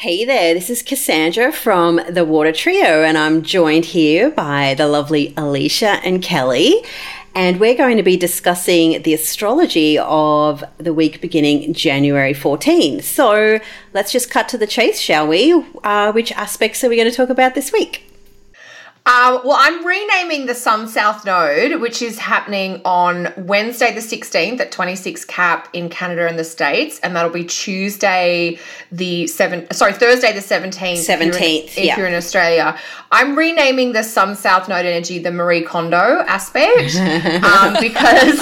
Hey there, this is Cassandra from the Water Trio, and I'm joined here by the lovely Alicia and Kelly, and we're going to be discussing the astrology of the week beginning January 14. So let's just cut to the chase, shall we? Which aspects are we going to talk about this week? Well, I'm renaming the Sun-South Node, which is happening on Wednesday the 16th at 26 Cap in Canada and the States, and that'll be Thursday the 17th. 17th, if you're in Australia. I'm renaming the Sun-South Node energy the Marie Kondo aspect because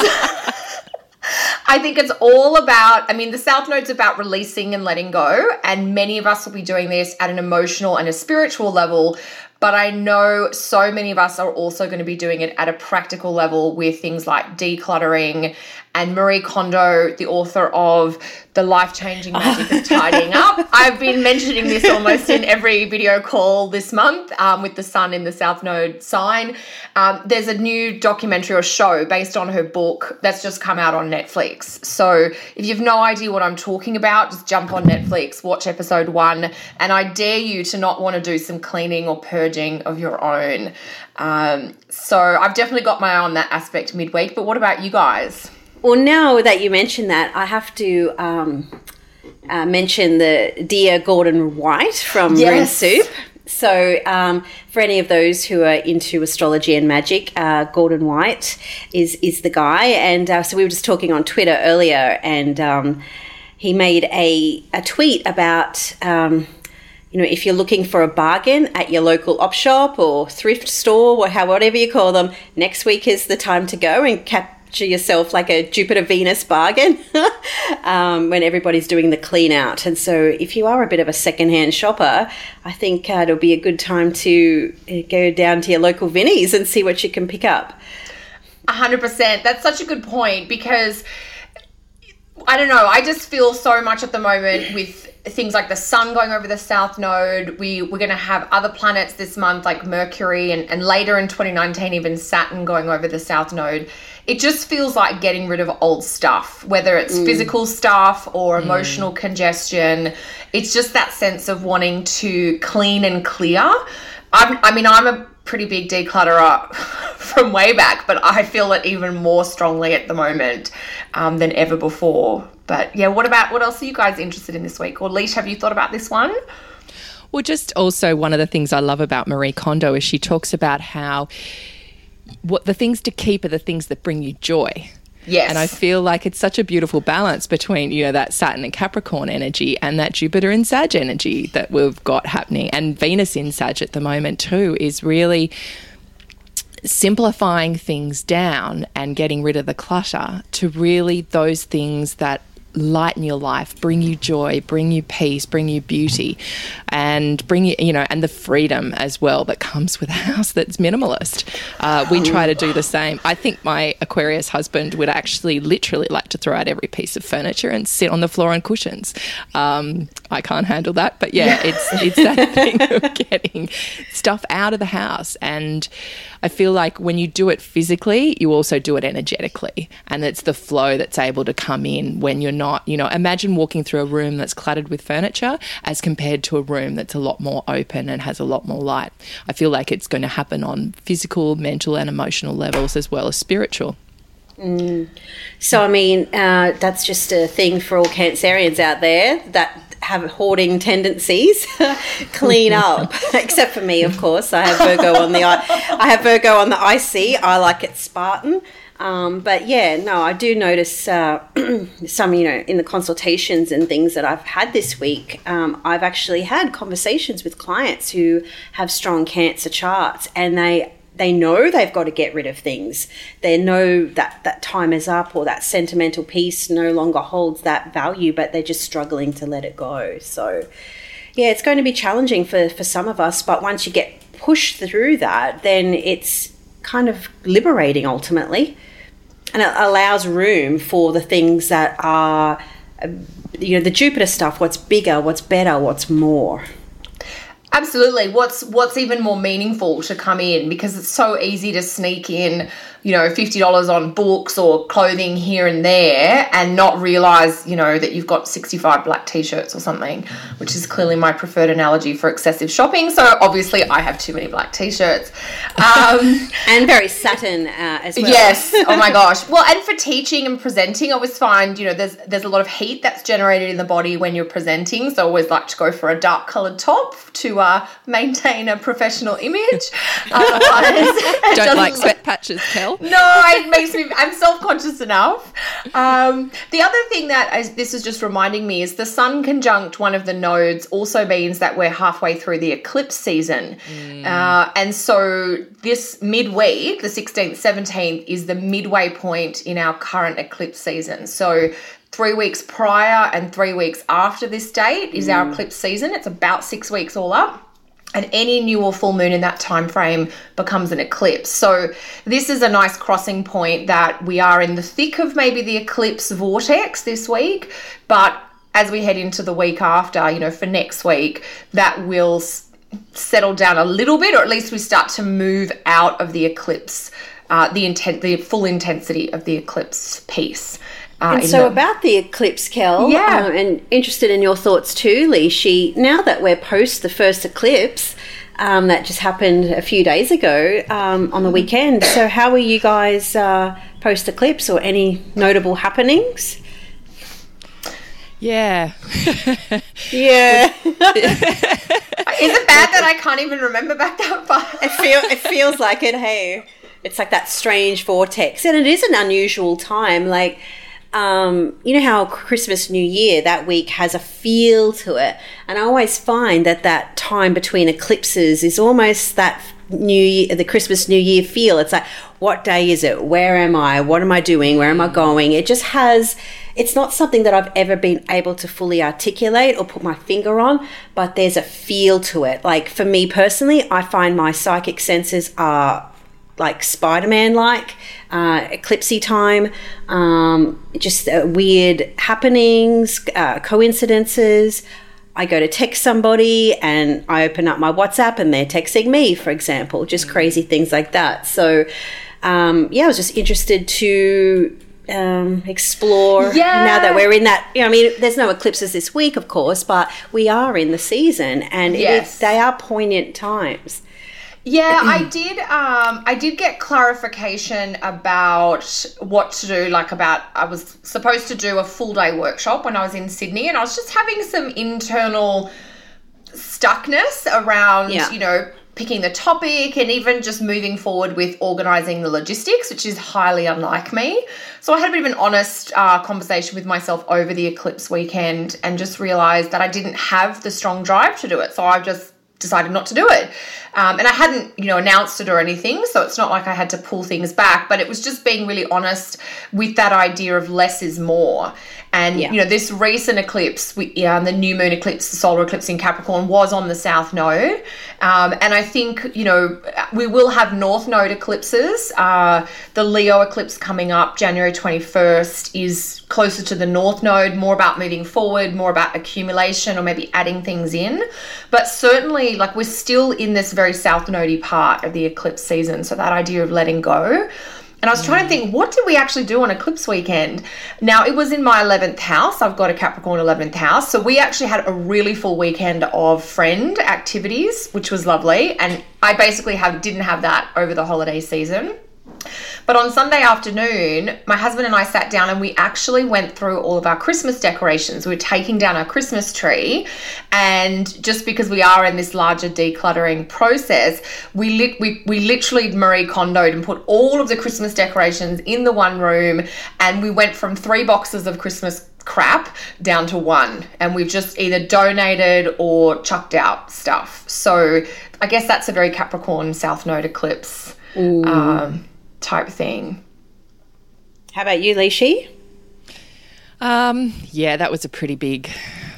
I think it's all about, the South Node's about releasing and letting go, and many of us will be doing this at an emotional and a spiritual level. But I know so many of us are also going to be doing it at a practical level with things like decluttering. And Marie Kondo, the author of The Life-Changing Magic of Tidying Up. I've been mentioning this almost in every video call this month with the sun in the South Node sign. There's a new documentary or show based on her book that's just come out on Netflix. So if you've no idea what I'm talking about, just jump on Netflix, watch episode 1, and I dare you to not want to do some cleaning or purging of your own. So I've definitely got my eye on that aspect midweek, but what about you guys? Well, now that you mention that, I have to mention the dear Gordon White from Rune Soup. So for any of those who are into astrology and magic, Gordon White is the guy. And so we were just talking on Twitter earlier, and he made a tweet about if you're looking for a bargain at your local op shop or thrift store or whatever you call them, next week is the time to go and capture yourself like a Jupiter-Venus bargain when everybody's doing the clean out. And so if you are a bit of a secondhand shopper, I think it'll be a good time to go down to your local Vinnies and see what you can pick up. 100%. That's such a good point because, I don't know, I just feel so much at the moment with things like the sun going over the South Node. We're going to have other planets this month like Mercury and later in 2019 even Saturn going over the South Node. It just feels like getting rid of old stuff, whether it's physical stuff or emotional congestion. It's just that sense of wanting to clean and clear. I'm a pretty big declutterer from way back, but I feel it even more strongly at the moment than ever before. But yeah, what else are you guys interested in this week? Or Leesh, have you thought about this one? Well, just also one of the things I love about Marie Kondo is she talks about how what the things to keep are the things that bring you joy. Yes. And I feel like it's such a beautiful balance between, that Saturn and Capricorn energy and that Jupiter in Sag energy that we've got happening, and Venus in Sag at the moment too, is really simplifying things down and getting rid of the clutter to really those things that lighten your life, bring you joy, bring you peace, bring you beauty, and bring you, and the freedom as well that comes with a house that's minimalist. We try to do the same. I think my Aquarius husband would actually literally like to throw out every piece of furniture and sit on the floor on cushions. I can't handle that, but yeah. it's that thing of getting stuff out of the house. And I feel like when you do it physically, you also do it energetically, and it's the flow that's able to come in when you're not. Imagine walking through a room that's cluttered with furniture as compared to a room that's a lot more open and has a lot more light. I feel like it's going to happen on physical, mental and emotional levels as well as spiritual. So, that's just a thing for all Cancerians out there that have hoarding tendencies. Clean up. Except for me, of course. I have Virgo on the IC. I like it Spartan. But yeah, no, I do notice some, in the consultations and things that I've had this week, I've actually had conversations with clients who have strong Cancer charts, and they know they've got to get rid of things. They know that time is up, or that sentimental piece no longer holds that value, but they're just struggling to let it go. So yeah, it's going to be challenging for some of us, but once you get pushed through that, then it's kind of liberating ultimately, and it allows room for the things that are, the Jupiter stuff, what's bigger, what's better, what's more. Absolutely. What's even more meaningful to come in, because it's so easy to sneak in you know, $50 on books or clothing here and there and not realize, you know, that you've got 65 black t-shirts or something, which is clearly my preferred analogy for excessive shopping. So obviously I have too many black t-shirts. And very satin as well. Yes. Oh my gosh. Well, and for teaching and presenting, I always find, you know, there's a lot of heat that's generated in the body when you're presenting. So I always like to go for a dark coloured top to maintain a professional image. Don't like sweat patches, Kel. No, it makes me, I'm self-conscious enough. The other thing that this is just reminding me is the sun conjunct one of the nodes also means that we're halfway through the eclipse season. And so this midweek, the 16th, 17th, is the midway point in our current eclipse season. So 3 weeks prior and 3 weeks after this date is our eclipse season. It's about 6 weeks all up. And any new or full moon in that time frame becomes an eclipse. So this is a nice crossing point that we are in the thick of maybe the eclipse vortex this week. But as we head into the week after, you know, for next week, that will settle down a little bit, or at least we start to move out of the eclipse, the full intensity of the eclipse piece. And so about the eclipse, Kel, and interested in your thoughts too, Leishi, now that we're post the first eclipse that just happened a few days ago on the weekend, so how are you guys post eclipse or any notable happenings? Yeah. Yeah. Is it bad that I can't even remember back that far? It feels like it, hey. It's like that strange vortex, and it is an unusual time, like... you know how Christmas, New Year, that week has a feel to it. And I always find that time between eclipses is almost that the Christmas, New Year feel. It's like, what day is it? Where am I? What am I doing? Where am I going? It just has, it's not something that I've ever been able to fully articulate or put my finger on, but there's a feel to it. Like for me personally, I find my psychic senses are like Spider-Man-like, eclipsey time, just weird happenings, coincidences. I go to text somebody and I open up my WhatsApp and they're texting me, for example, just crazy things like that. So, I was just interested to explore now that we're in that, you know, I mean, there's no eclipses this week, of course, but we are in the season and they are poignant times. Yeah, I did get clarification about what to do, I was supposed to do a full day workshop when I was in Sydney, and I was just having some internal stuckness around, you know, picking the topic and even just moving forward with organising the logistics, which is highly unlike me. So I had a bit of an honest conversation with myself over the eclipse weekend and just realised that I didn't have the strong drive to do it, so I just decided not to do it. And I hadn't, you know, announced it or anything, so it's not like I had to pull things back, but it was just being really honest with that idea of less is more. And, you know, this recent eclipse, the new moon eclipse, the solar eclipse in Capricorn was on the South Node. And I think, you know, we will have North Node eclipses. The Leo eclipse coming up January 21st is closer to the North Node, more about moving forward, more about accumulation or maybe adding things in. But certainly, like we're still in this very South Node-y part of the eclipse season. So that idea of letting go. And I was trying to think, what did we actually do on eclipse weekend? Now, it was in my 11th house. I've got a Capricorn 11th house. So we actually had a really full weekend of friend activities, which was lovely. And I basically didn't have that over the holiday season. But on Sunday afternoon, my husband and I sat down and we actually went through all of our Christmas decorations. We were taking down our Christmas tree, and just because we are in this larger decluttering process, we literally Marie Kondo'd and put all of the Christmas decorations in the one room, and we went from 3 boxes of Christmas crap down to 1, and we've just either donated or chucked out stuff. So I guess that's a very Capricorn South Node eclipse type thing. How about you, Leishi? That was a pretty big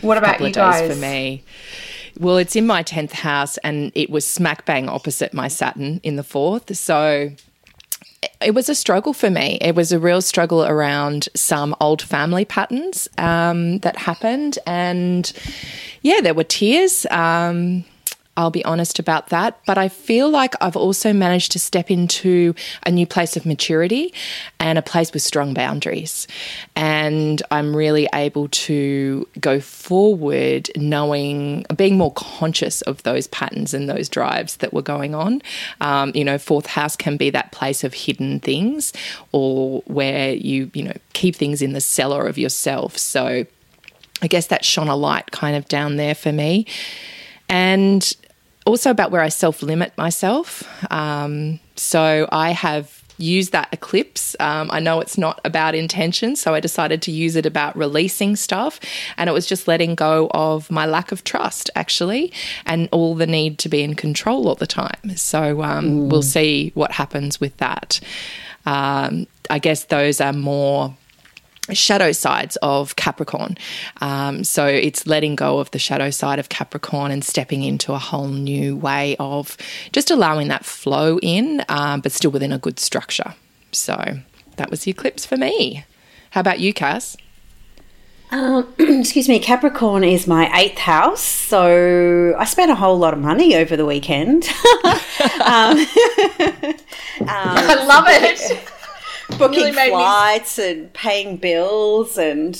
couple of days for me. Well, it's in my 10th house and it was smack bang opposite my Saturn in the 4th. So it was a struggle for me. It was a real struggle around some old family patterns that happened, and, there were tears. I'll be honest about that. But I feel like I've also managed to step into a new place of maturity and a place with strong boundaries. And I'm really able to go forward knowing, being more conscious of those patterns and those drives that were going on. You know, fourth house can be that place of hidden things or where you know, keep things in the cellar of yourself. So I guess that shone a light kind of down there for me. And also about where I self-limit myself. So I have used that eclipse. I know it's not about intention, so I decided to use it about releasing stuff. And it was just letting go of my lack of trust, actually, and all the need to be in control all the time. So we'll see what happens with that. I guess those are more shadow sides of Capricorn. So it's letting go of the shadow side of Capricorn and stepping into a whole new way of just allowing that flow in, but still within a good structure. So that was the eclipse for me. How about you, Cass? Excuse me, Capricorn is my eighth house, so I spent a whole lot of money over the weekend. I love it. Booking really flights and paying bills and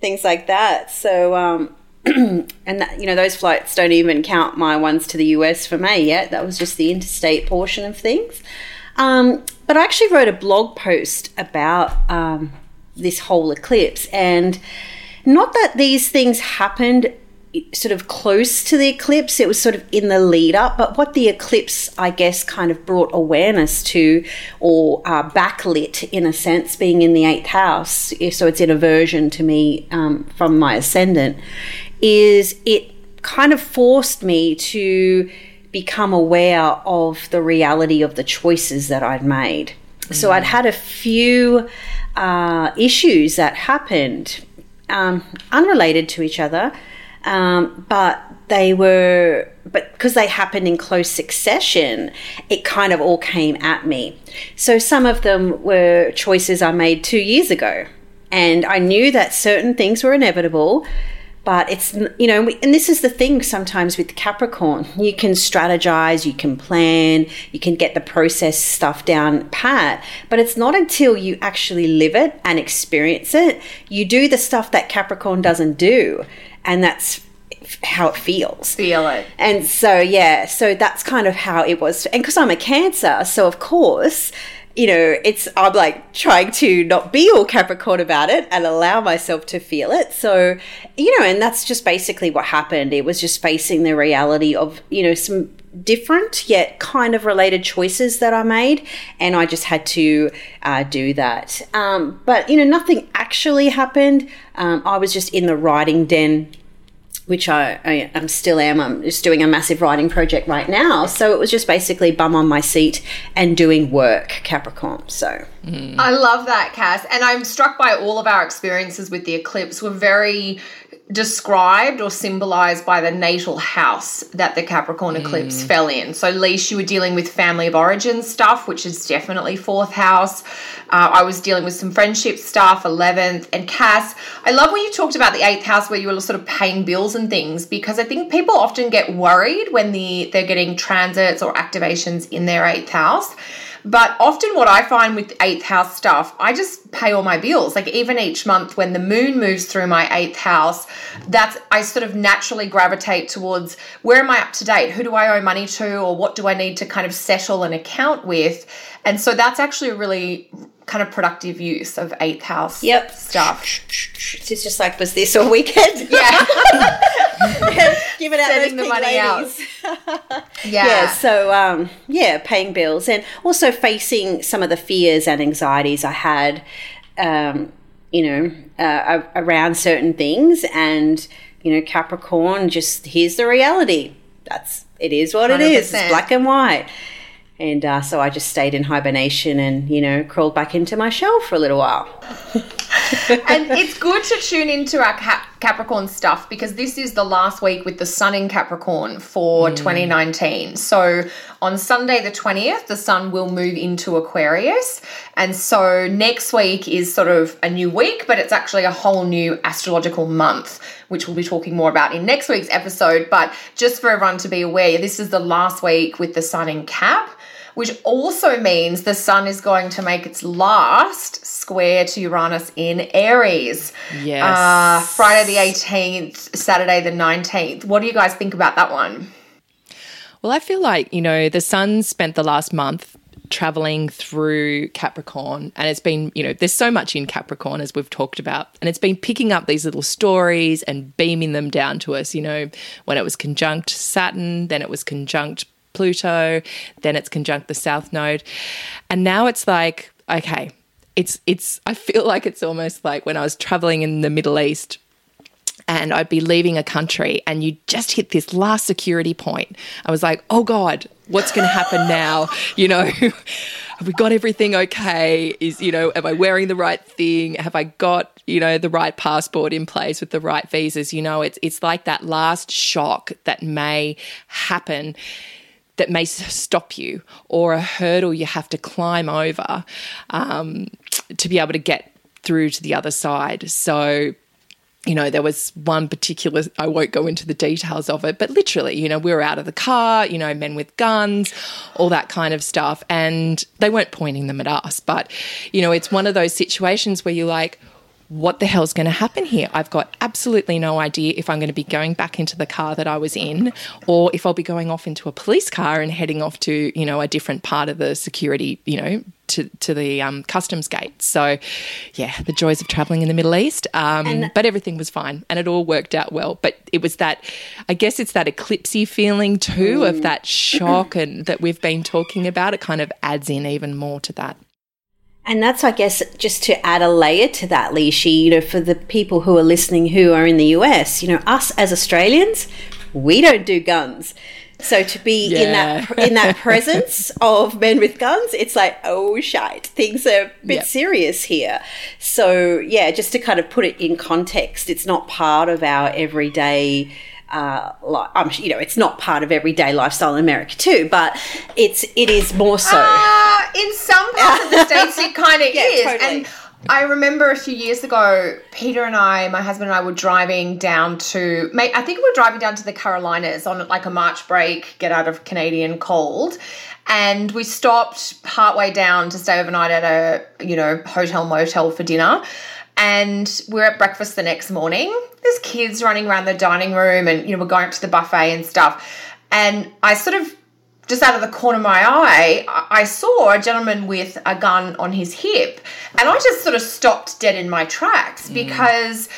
things like that. So, and that, you know, those flights don't even count my ones to the US for May yet. That was just the interstate portion of things. But I actually wrote a blog post about this whole eclipse, and not that these things happened sort of close to the eclipse, it was sort of in the lead up, but what the eclipse, I guess, kind of brought awareness to, or backlit in a sense, being in the eighth house, so it's in aversion to me from my ascendant, is it kind of forced me to become aware of the reality of the choices that I'd made. Mm. So I'd had a few issues that happened unrelated to each other, but because they happened in close succession, it kind of all came at me. So some of them were choices I made 2 years ago, and I knew that certain things were inevitable, but it's, you know, and this is the thing sometimes with Capricorn, you can strategize, you can plan, you can get the process stuff down pat, but it's not until you actually live it and experience it, you do the stuff that Capricorn doesn't do. And that's how it feels. Feel it. And so, yeah, so that's kind of how it was. And because I'm a Cancer, so of course, you know, I'm like trying to not be all Capricorn about it and allow myself to feel it. So, you know, and that's just basically what happened. It was just facing the reality of, you know, some different yet kind of related choices that I made, and I just had to do that. But, you know, nothing actually happened. I was just in the writing den, which I still am. I'm just doing a massive writing project right now. So it was just basically bum on my seat and doing work, Capricorn. So I love that, Cass. And I'm struck by all of our experiences with the eclipse were very described or symbolized by the natal house that the Capricorn eclipse fell in. So, Leesh, you were dealing with family of origin stuff, which is definitely fourth house. I was dealing with some friendship stuff, 11th. And Cass, I love when you talked about the eighth house where you were sort of paying bills and things, because I think people often get worried when they're getting transits or activations in their eighth house. But often what I find with eighth house stuff, I just pay all my bills. Like even each month when the moon moves through my eighth house, I sort of naturally gravitate towards where am I up to date? Who do I owe money to? Or what do I need to kind of settle an account with? And so that's actually a really kind of productive use of eighth house stuff. It's just like, was this all weekend? Yeah. Giving out setting the money ladies. Out. Yeah. So, paying bills and also facing some of the fears and anxieties I had, around certain things. And, you know, Capricorn, just here's the reality. It is what 100%. It is. It's black and white. And so I just stayed in hibernation and, you know, crawled back into my shell for a little while. And it's good to tune into our Capricorn stuff, because this is the last week with the sun in Capricorn for 2019. So on Sunday the 20th, the sun will move into Aquarius. And so next week is sort of a new week, but it's actually a whole new astrological month, which we'll be talking more about in next week's episode. But just for everyone to be aware, this is the last week with the sun in Cap, which also means the sun is going to make its last square to Uranus in Aries. Yes. Friday the 18th, Saturday the 19th. What do you guys think about that one? Well, I feel like, you know, the sun spent the last month traveling through Capricorn, and it's been, you know, there's so much in Capricorn, as we've talked about, and it's been picking up these little stories and beaming them down to us. You know, when it was conjunct Saturn, then it was conjunct Pluto, then it's conjunct the South Node. And now it's like, okay, it's I feel like it's almost like when I was traveling in the Middle East and I'd be leaving a country and you just hit this last security point. I was like, oh God, what's going to happen now? You know, have we got everything okay? Is, you know, am I wearing the right thing? Have I got, you know, the right passport in place with the right visas? You know, it's like that last shock that may happen, that may stop you, or a hurdle you have to climb over to be able to get through to the other side. So, you know, there was one particular, I won't go into the details of it, but literally, you know, we were out of the car, you know, men with guns, all that kind of stuff. And they weren't pointing them at us, but, you know, it's one of those situations where you're like, what the hell's going to happen here? I've got absolutely no idea if I'm going to be going back into the car that I was in, or if I'll be going off into a police car and heading off to, you know, a different part of the security, you know, to the customs gate. So, yeah, the joys of travelling in the Middle East. But everything was fine and it all worked out well. But it was that, I guess it's that eclipsey feeling too, of that shock and that we've been talking about. It kind of adds in even more to that. And that's, I guess, just to add a layer to that, Lishi, you know, for the people who are listening who are in the US, you know, us as Australians, we don't do guns. So to be in that presence of men with guns, it's like, oh, shite, things are a bit serious here. So, yeah, just to kind of put it in context, it's not part of our everyday you know, it's not part of everyday lifestyle in America too, but it is more so. In some parts of the States it kind of is. Totally. And I remember a few years ago, Peter and I, my husband and I, were driving down to, I think we were driving down to the Carolinas on like a March break, get out of Canadian cold. And we stopped partway down to stay overnight at a, you know, hotel motel for dinner. And we're at breakfast the next morning. There's kids running around the dining room and, you know, we're going up to the buffet and stuff. And I sort of, just out of the corner of my eye, I saw a gentleman with a gun on his hip. And I just sort of stopped dead in my tracks because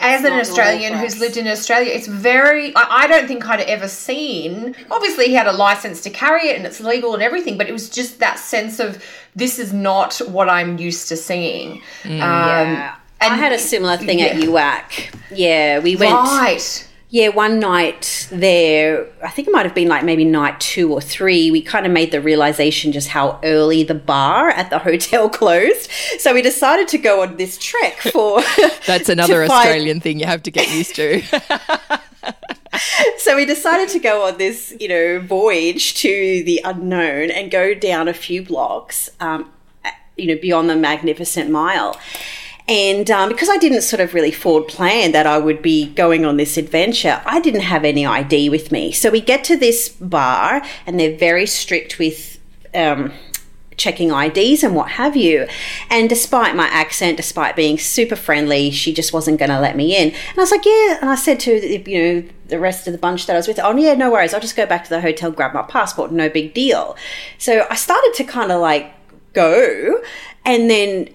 as an Australian who's lived in Australia, it's very, I don't think I'd ever seen, obviously he had a license to carry it and it's legal and everything, but it was just that sense of this is not what I'm used to seeing. And I had a similar thing at UAC. Yeah, we went. Right. Yeah, one night there, I think it might have been like maybe night 2 or 3, we kind of made the realization just how early the bar at the hotel closed. So we decided to go on this trek for... That's another Australian thing you have to get used to. So we decided to go on this, you know, voyage to the unknown and go down a few blocks, you know, beyond the Magnificent Mile. And because I didn't sort of really forward plan that I would be going on this adventure, I didn't have any ID with me. So we get to this bar and they're very strict with checking IDs and what have you. And despite my accent, despite being super friendly, she just wasn't going to let me in. And I was like, yeah. And I said to, you know, the rest of the bunch that I was with, oh, yeah, no worries. I'll just go back to the hotel, grab my passport. No big deal. So I started to kind of like go. And then,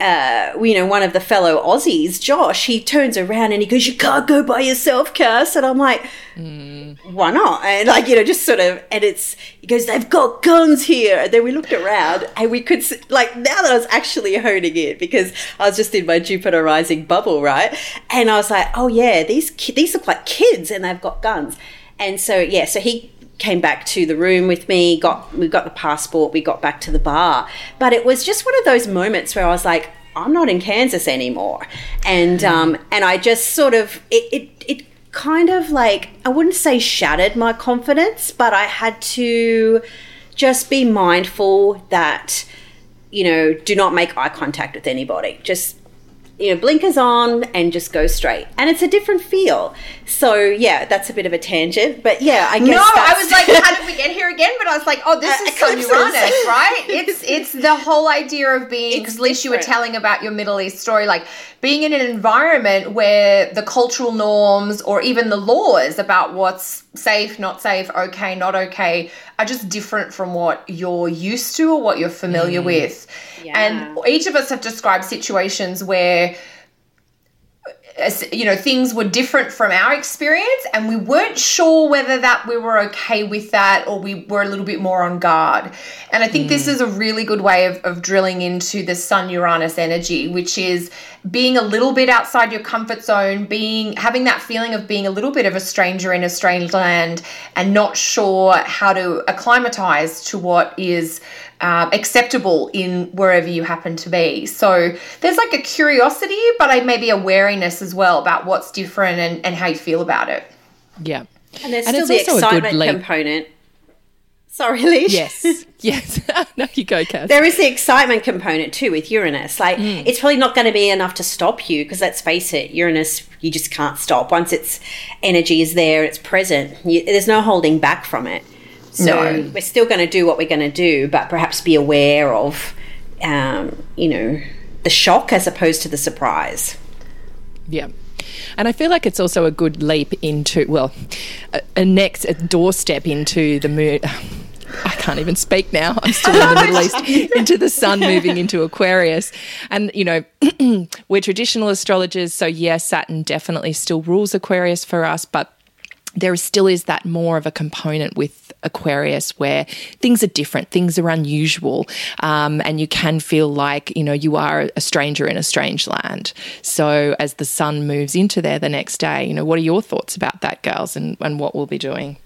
you know, one of the fellow Aussies, Josh, he turns around and he goes, you can't go by yourself, Cass. And I'm like, why not? And like, you know, just sort of, and it's, he goes, they've got guns here. And then we looked around and we could, like, now that I was actually honing it because I was just in my Jupiter rising bubble, right? And I was like, oh yeah, these look like kids and they've got guns. And so, yeah, so he came back to the room with me, we got the passport, we got back to the bar. But it was just one of those moments where I was like, I'm not in Kansas anymore. And I just sort of, it kind of like, I wouldn't say shattered my confidence, but I had to just be mindful that, you know, do not make eye contact with anybody. Just, you know, blinkers on and just go straight. And it's a different feel. So, yeah, that's a bit of a tangent. But, yeah, I guess I was like, how did we get here again? But I was like, oh, this is so Uranus, right? It's the whole idea of being, because Lish, you were telling about your Middle East story, like being in an environment where the cultural norms or even the laws about what's safe, not safe, okay, not okay, are just different from what you're used to or what you're familiar with. Yeah. And each of us have described situations where, you know, things were different from our experience and we weren't sure whether that we were okay with that or we were a little bit more on guard. And I think this is a really good way of drilling into the Sun-Uranus energy, which is being a little bit outside your comfort zone, having that feeling of being a little bit of a stranger in a strange land and not sure how to acclimatize to what is acceptable in wherever you happen to be. So there's like a curiosity, but maybe a wariness as well about what's different and how you feel about it. Yeah. And there's still the excitement component. Sorry, Lish. Yes. No, you go, Cass. There is the excitement component too with Uranus. Like it's probably not going to be enough to stop you because let's face it, Uranus, you just can't stop. Once its energy is there, it's present. There's no holding back from it. So we're still going to do what we're going to do, but perhaps be aware of, you know, the shock as opposed to the surprise. Yeah. And I feel like it's also a good leap into, well, a doorstep into the moon. I can't even speak now. I'm still in the Middle East. Into the sun moving into Aquarius. And, you know, we're traditional astrologers, so, yeah, Saturn definitely still rules Aquarius for us, but there still is that more of a component with Aquarius where things are different, things are unusual, and you can feel like, you know, you are a stranger in a strange land. So as the sun moves into there the next day, you know, what are your thoughts about that, girls, and what we'll be doing?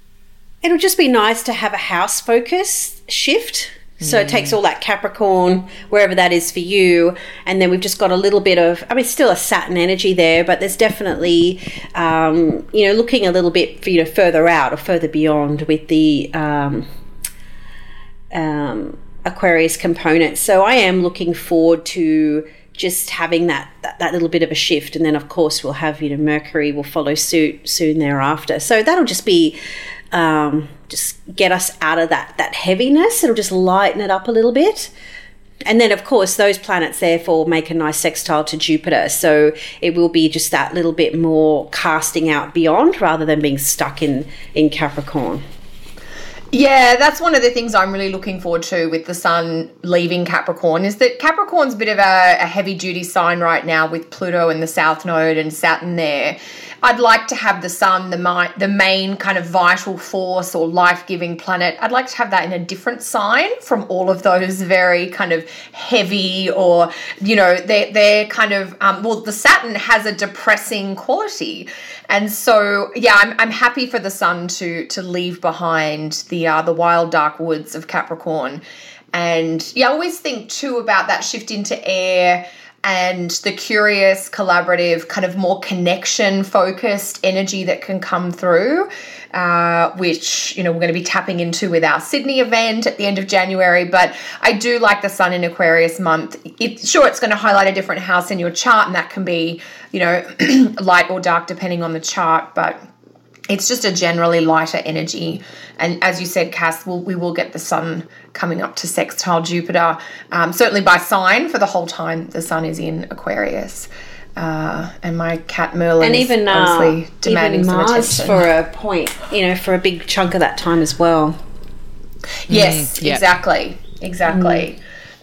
It'll just be nice to have a house focus shift. So it takes all that Capricorn, wherever that is for you, and then we've just got a little bit of, I mean, still a Saturn energy there, but there's definitely, you know, looking a little bit, you know, further out or further beyond with the Aquarius component. So I am looking forward to just having that little bit of a shift, and then, of course, we'll have, you know, Mercury will follow suit soon thereafter. So that'll just be just get us out of that heaviness. It'll just lighten it up a little bit. And then, of course, those planets therefore make a nice sextile to Jupiter. So it will be just that little bit more casting out beyond rather than being stuck in Capricorn. Yeah, that's one of the things I'm really looking forward to with the sun leaving Capricorn is that Capricorn's a bit of a heavy-duty sign right now with Pluto and the South Node and Saturn there. I'd like to have the sun, the main kind of vital force or life-giving planet, I'd like to have that in a different sign from all of those very kind of heavy or, you know, they're kind of, well, the Saturn has a depressing quality. And so, yeah, I'm happy for the sun to leave behind the wild, dark woods of Capricorn. And, yeah, I always think too about that shift into air and the curious, collaborative, kind of more connection-focused energy that can come through, which, you know, we're going to be tapping into with our Sydney event at the end of January. But I do like the sun in Aquarius month. It's going to highlight a different house in your chart, and that can be, you know, light or dark depending on the chart, but it's just a generally lighter energy. And as you said, Cass, we will get the sun coming up to sextile Jupiter, certainly by sign for the whole time the sun is in Aquarius. And my cat Merlin and even, is obviously demanding even Mars some attention. For a point, you know, for a big chunk of that time as well. Yes, exactly.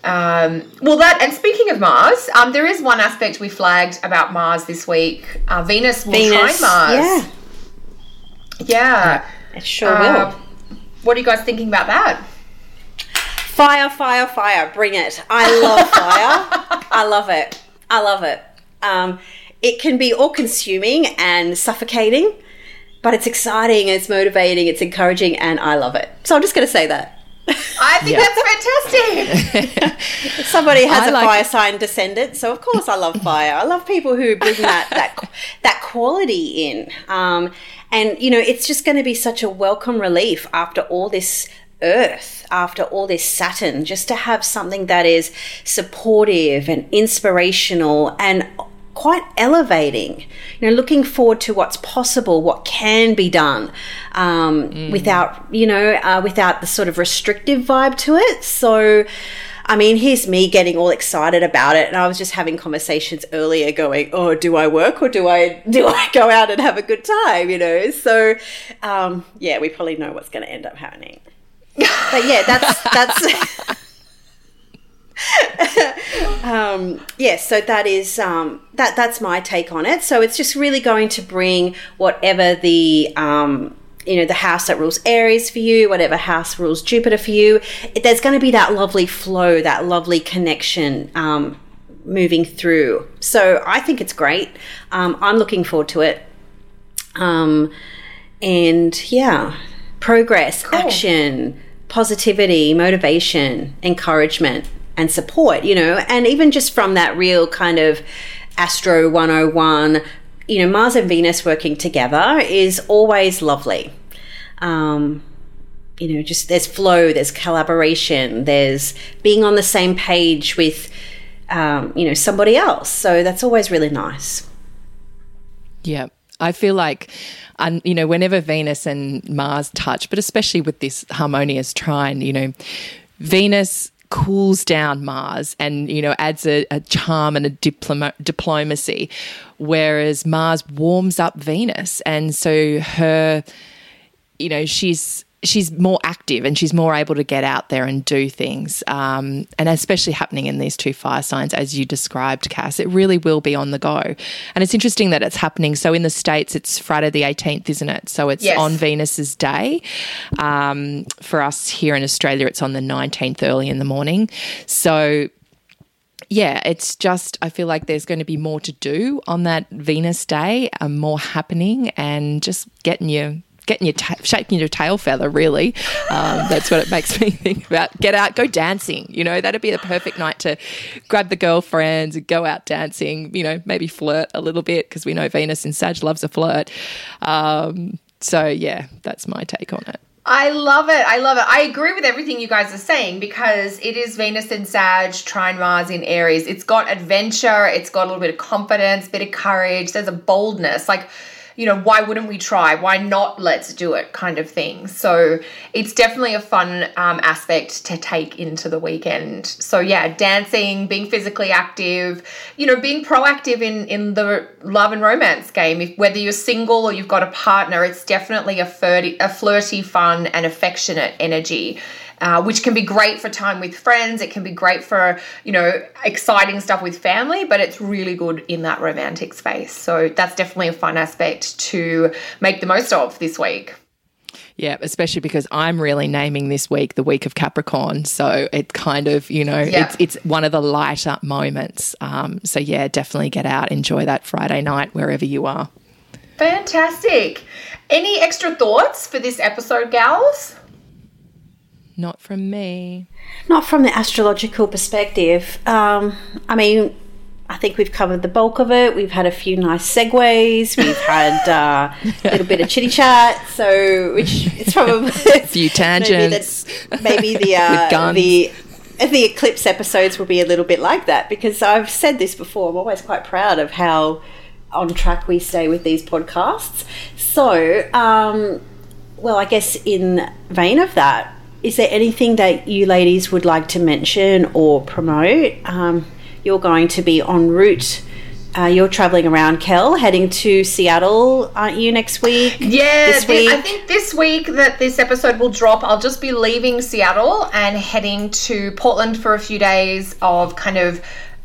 Well, and speaking of Mars, there is one aspect we flagged about Mars this week. Venus will trine Mars. Yeah. Yeah. It sure will. What are you guys thinking about that? Fire, fire, fire. Bring it. I love fire. I love it. It can be all-consuming and suffocating, but it's exciting, it's motivating, it's encouraging, and I love it. So I'm just going to say that. I think that's fantastic. Somebody has a fire sign descendant, so of course I love fire. I love people who bring that quality in. And, you know, it's just going to be such a welcome relief after all this Earth, after all this Saturn, just to have something that is supportive and inspirational and quite elevating, you know, looking forward to what's possible, what can be done, without the sort of restrictive vibe to it. So, I mean, here's me getting all excited about it, and I was just having conversations earlier going, oh, do I work or do I go out and have a good time, you know? So, yeah, we probably know what's going to end up happening. But, yeah, that's so that is that's my take on it. So it's just really going to bring whatever the the house that rules Aries for you, whatever house rules Jupiter for you, there's going to be that lovely flow, that lovely connection moving through. So I think it's great. I'm looking forward to it, and yeah, progress, cool. Action, positivity, motivation, encouragement and support, you know, and even just from that real kind of Astro 101, you know, Mars and Venus working together is always lovely. You know, just there's flow, there's collaboration, there's being on the same page with, somebody else. So that's always really nice. Yeah. I feel like, whenever Venus and Mars touch, but especially with this harmonious trine, you know, Venus cools down Mars and, you know, adds a charm and a diplomacy, whereas Mars warms up Venus. And so her, you know, she's more active and she's more able to get out there and do things. And especially happening in these two fire signs, as you described, Cass, it really will be on the go. And it's interesting that it's happening. So in the States, it's Friday the 18th, isn't it? So it's on Venus's day. For us here in Australia, it's on the 19th early in the morning. So, yeah, it's just I feel like there's going to be more to do on that Venus day, more happening and just shaking your tail feather, really. That's what it makes me think about. Get out, go dancing, you know. That'd be the perfect night to grab the girlfriends and go out dancing, you know, maybe flirt a little bit because we know Venus in Sag loves a flirt. So, yeah, that's my take on it. I love it. I agree with everything you guys are saying because it is Venus in Sag, trine Mars in Aries. It's got adventure. It's got a little bit of confidence, bit of courage. There's a boldness, like, you know, why wouldn't we try? Why not? Let's do it kind of thing. So it's definitely a fun aspect to take into the weekend. So, yeah, dancing, being physically active, you know, being proactive in the love and romance game. If, whether you're single or you've got a partner, it's definitely a flirty, fun and affectionate energy. Which can be great for time with friends. It can be great for, you know, exciting stuff with family, but it's really good in that romantic space. So that's definitely a fun aspect to make the most of this week. Yeah, especially because I'm really naming this week the week of Capricorn. So it kind of, you know, it's one of the lighter moments. So, yeah, definitely get out, enjoy that Friday night wherever you are. Fantastic. Any extra thoughts for this episode, gals? Not from me. Not from the astrological perspective. I mean, I think we've covered the bulk of it. We've had a few nice segues. We've had a little bit of chitty chat. So, which is probably a few tangents. Maybe the eclipse episodes will be a little bit like that because I've said this before. I'm always quite proud of how on track we stay with these podcasts. So, well, I guess in vein of that. Is there anything that you ladies would like to mention or promote? You're going to be en route. You're traveling around, Kel, heading to Seattle, aren't you, next week? Yeah, I think this week that this episode will drop, I'll just be leaving Seattle and heading to Portland for a few days of kind of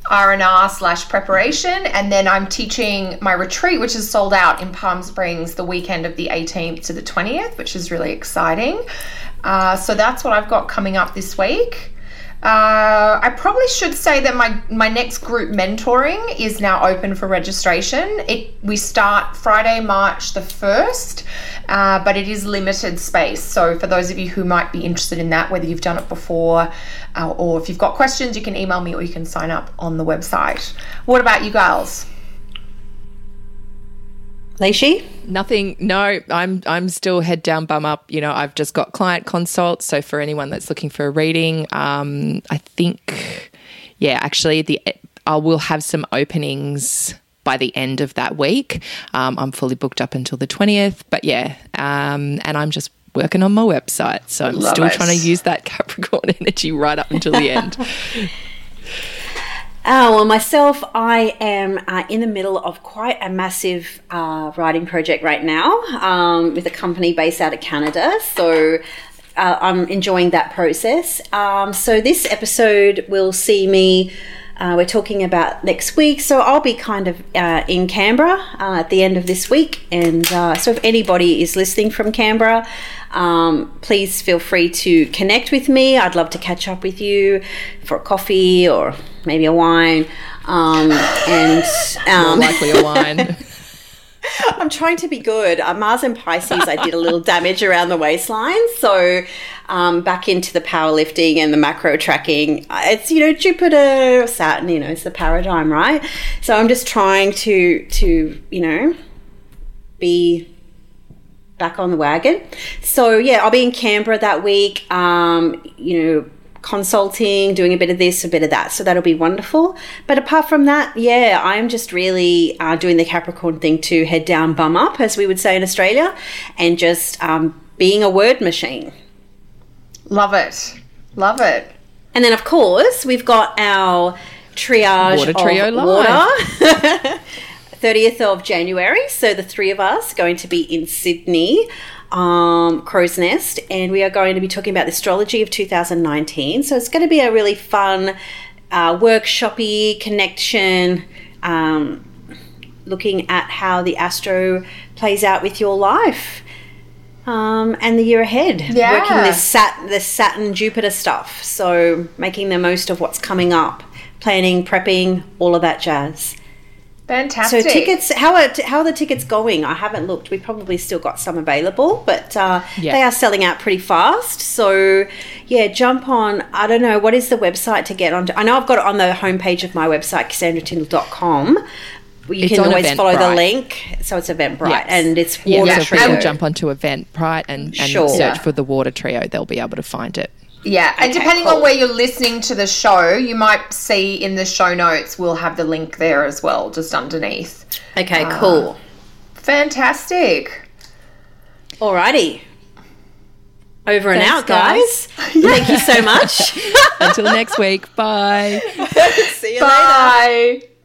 R&R / preparation, and then I'm teaching my retreat, which is sold out in Palm Springs the weekend of the 18th to the 20th, which is really exciting. So that's what I've got coming up this week. I probably should say that my next group mentoring is now open for registration. We start Friday, March the 1st, but it is limited space. So for those of you who might be interested in that, whether you've done it before or if you've got questions, you can email me or you can sign up on the website. What about you girls? Leishi? Nothing. No, I'm still head down, bum up. You know, I've just got client consults. So for anyone that's looking for a reading, I think, yeah, actually I will have some openings by the end of that week. I'm fully booked up until the 20th, but yeah. And I'm just working on my website. So I'm still trying to use that Capricorn energy right up until the end. Well, myself, I am in the middle of quite a massive writing project right now with a company based out of Canada. So I'm enjoying that process. So this episode will see me, we're talking about next week. So I'll be kind of in Canberra at the end of this week. And so if anybody is listening from Canberra, please feel free to connect with me. I'd love to catch up with you for a coffee or maybe a wine, and more likely a wine. I'm trying to be good. Mars and Pisces, I did a little damage around the waistline, so back into the powerlifting and the macro tracking. It's, you know, Jupiter, Saturn, you know, it's the paradigm, right? So I'm just trying to you know, be back on the wagon. So yeah, I'll be in Canberra that week. You know, consulting, doing a bit of this, a bit of that. So that'll be wonderful. But apart from that, yeah, I'm just really doing the Capricorn thing too, head down, bum up, as we would say in Australia, and just being a word machine. Love it. Love it. And then, of course, we've got our triage Water Trio Live. Water. 30th of January. So the three of us going to be in Sydney, Crow's Nest, and we are going to be talking about the astrology of 2019. So it's going to be a really fun workshop-y connection, looking at how the astro plays out with your life and the year ahead. Yeah. Working this the Saturn-Jupiter stuff, so making the most of what's coming up, planning, prepping, all of that jazz. Fantastic. So tickets, how are the tickets going? I haven't looked. We probably still got some available, but they are selling out pretty fast. So, yeah, jump on. I don't know. What is the website to get on? I know I've got it on the homepage of my website, CassandraTyndall.com. You can always follow the link. So it's Eventbrite, yes. And it's Water Trio. So people jump onto Eventbrite and search for the Water Trio. They'll be able to find it. Yeah, and depending on where you're listening to the show, you might see in the show notes we'll have the link there as well, just underneath. Okay, cool. Fantastic. Alrighty. Over and out, guys. Thank you so much. Until next week. Bye. See you later. Bye.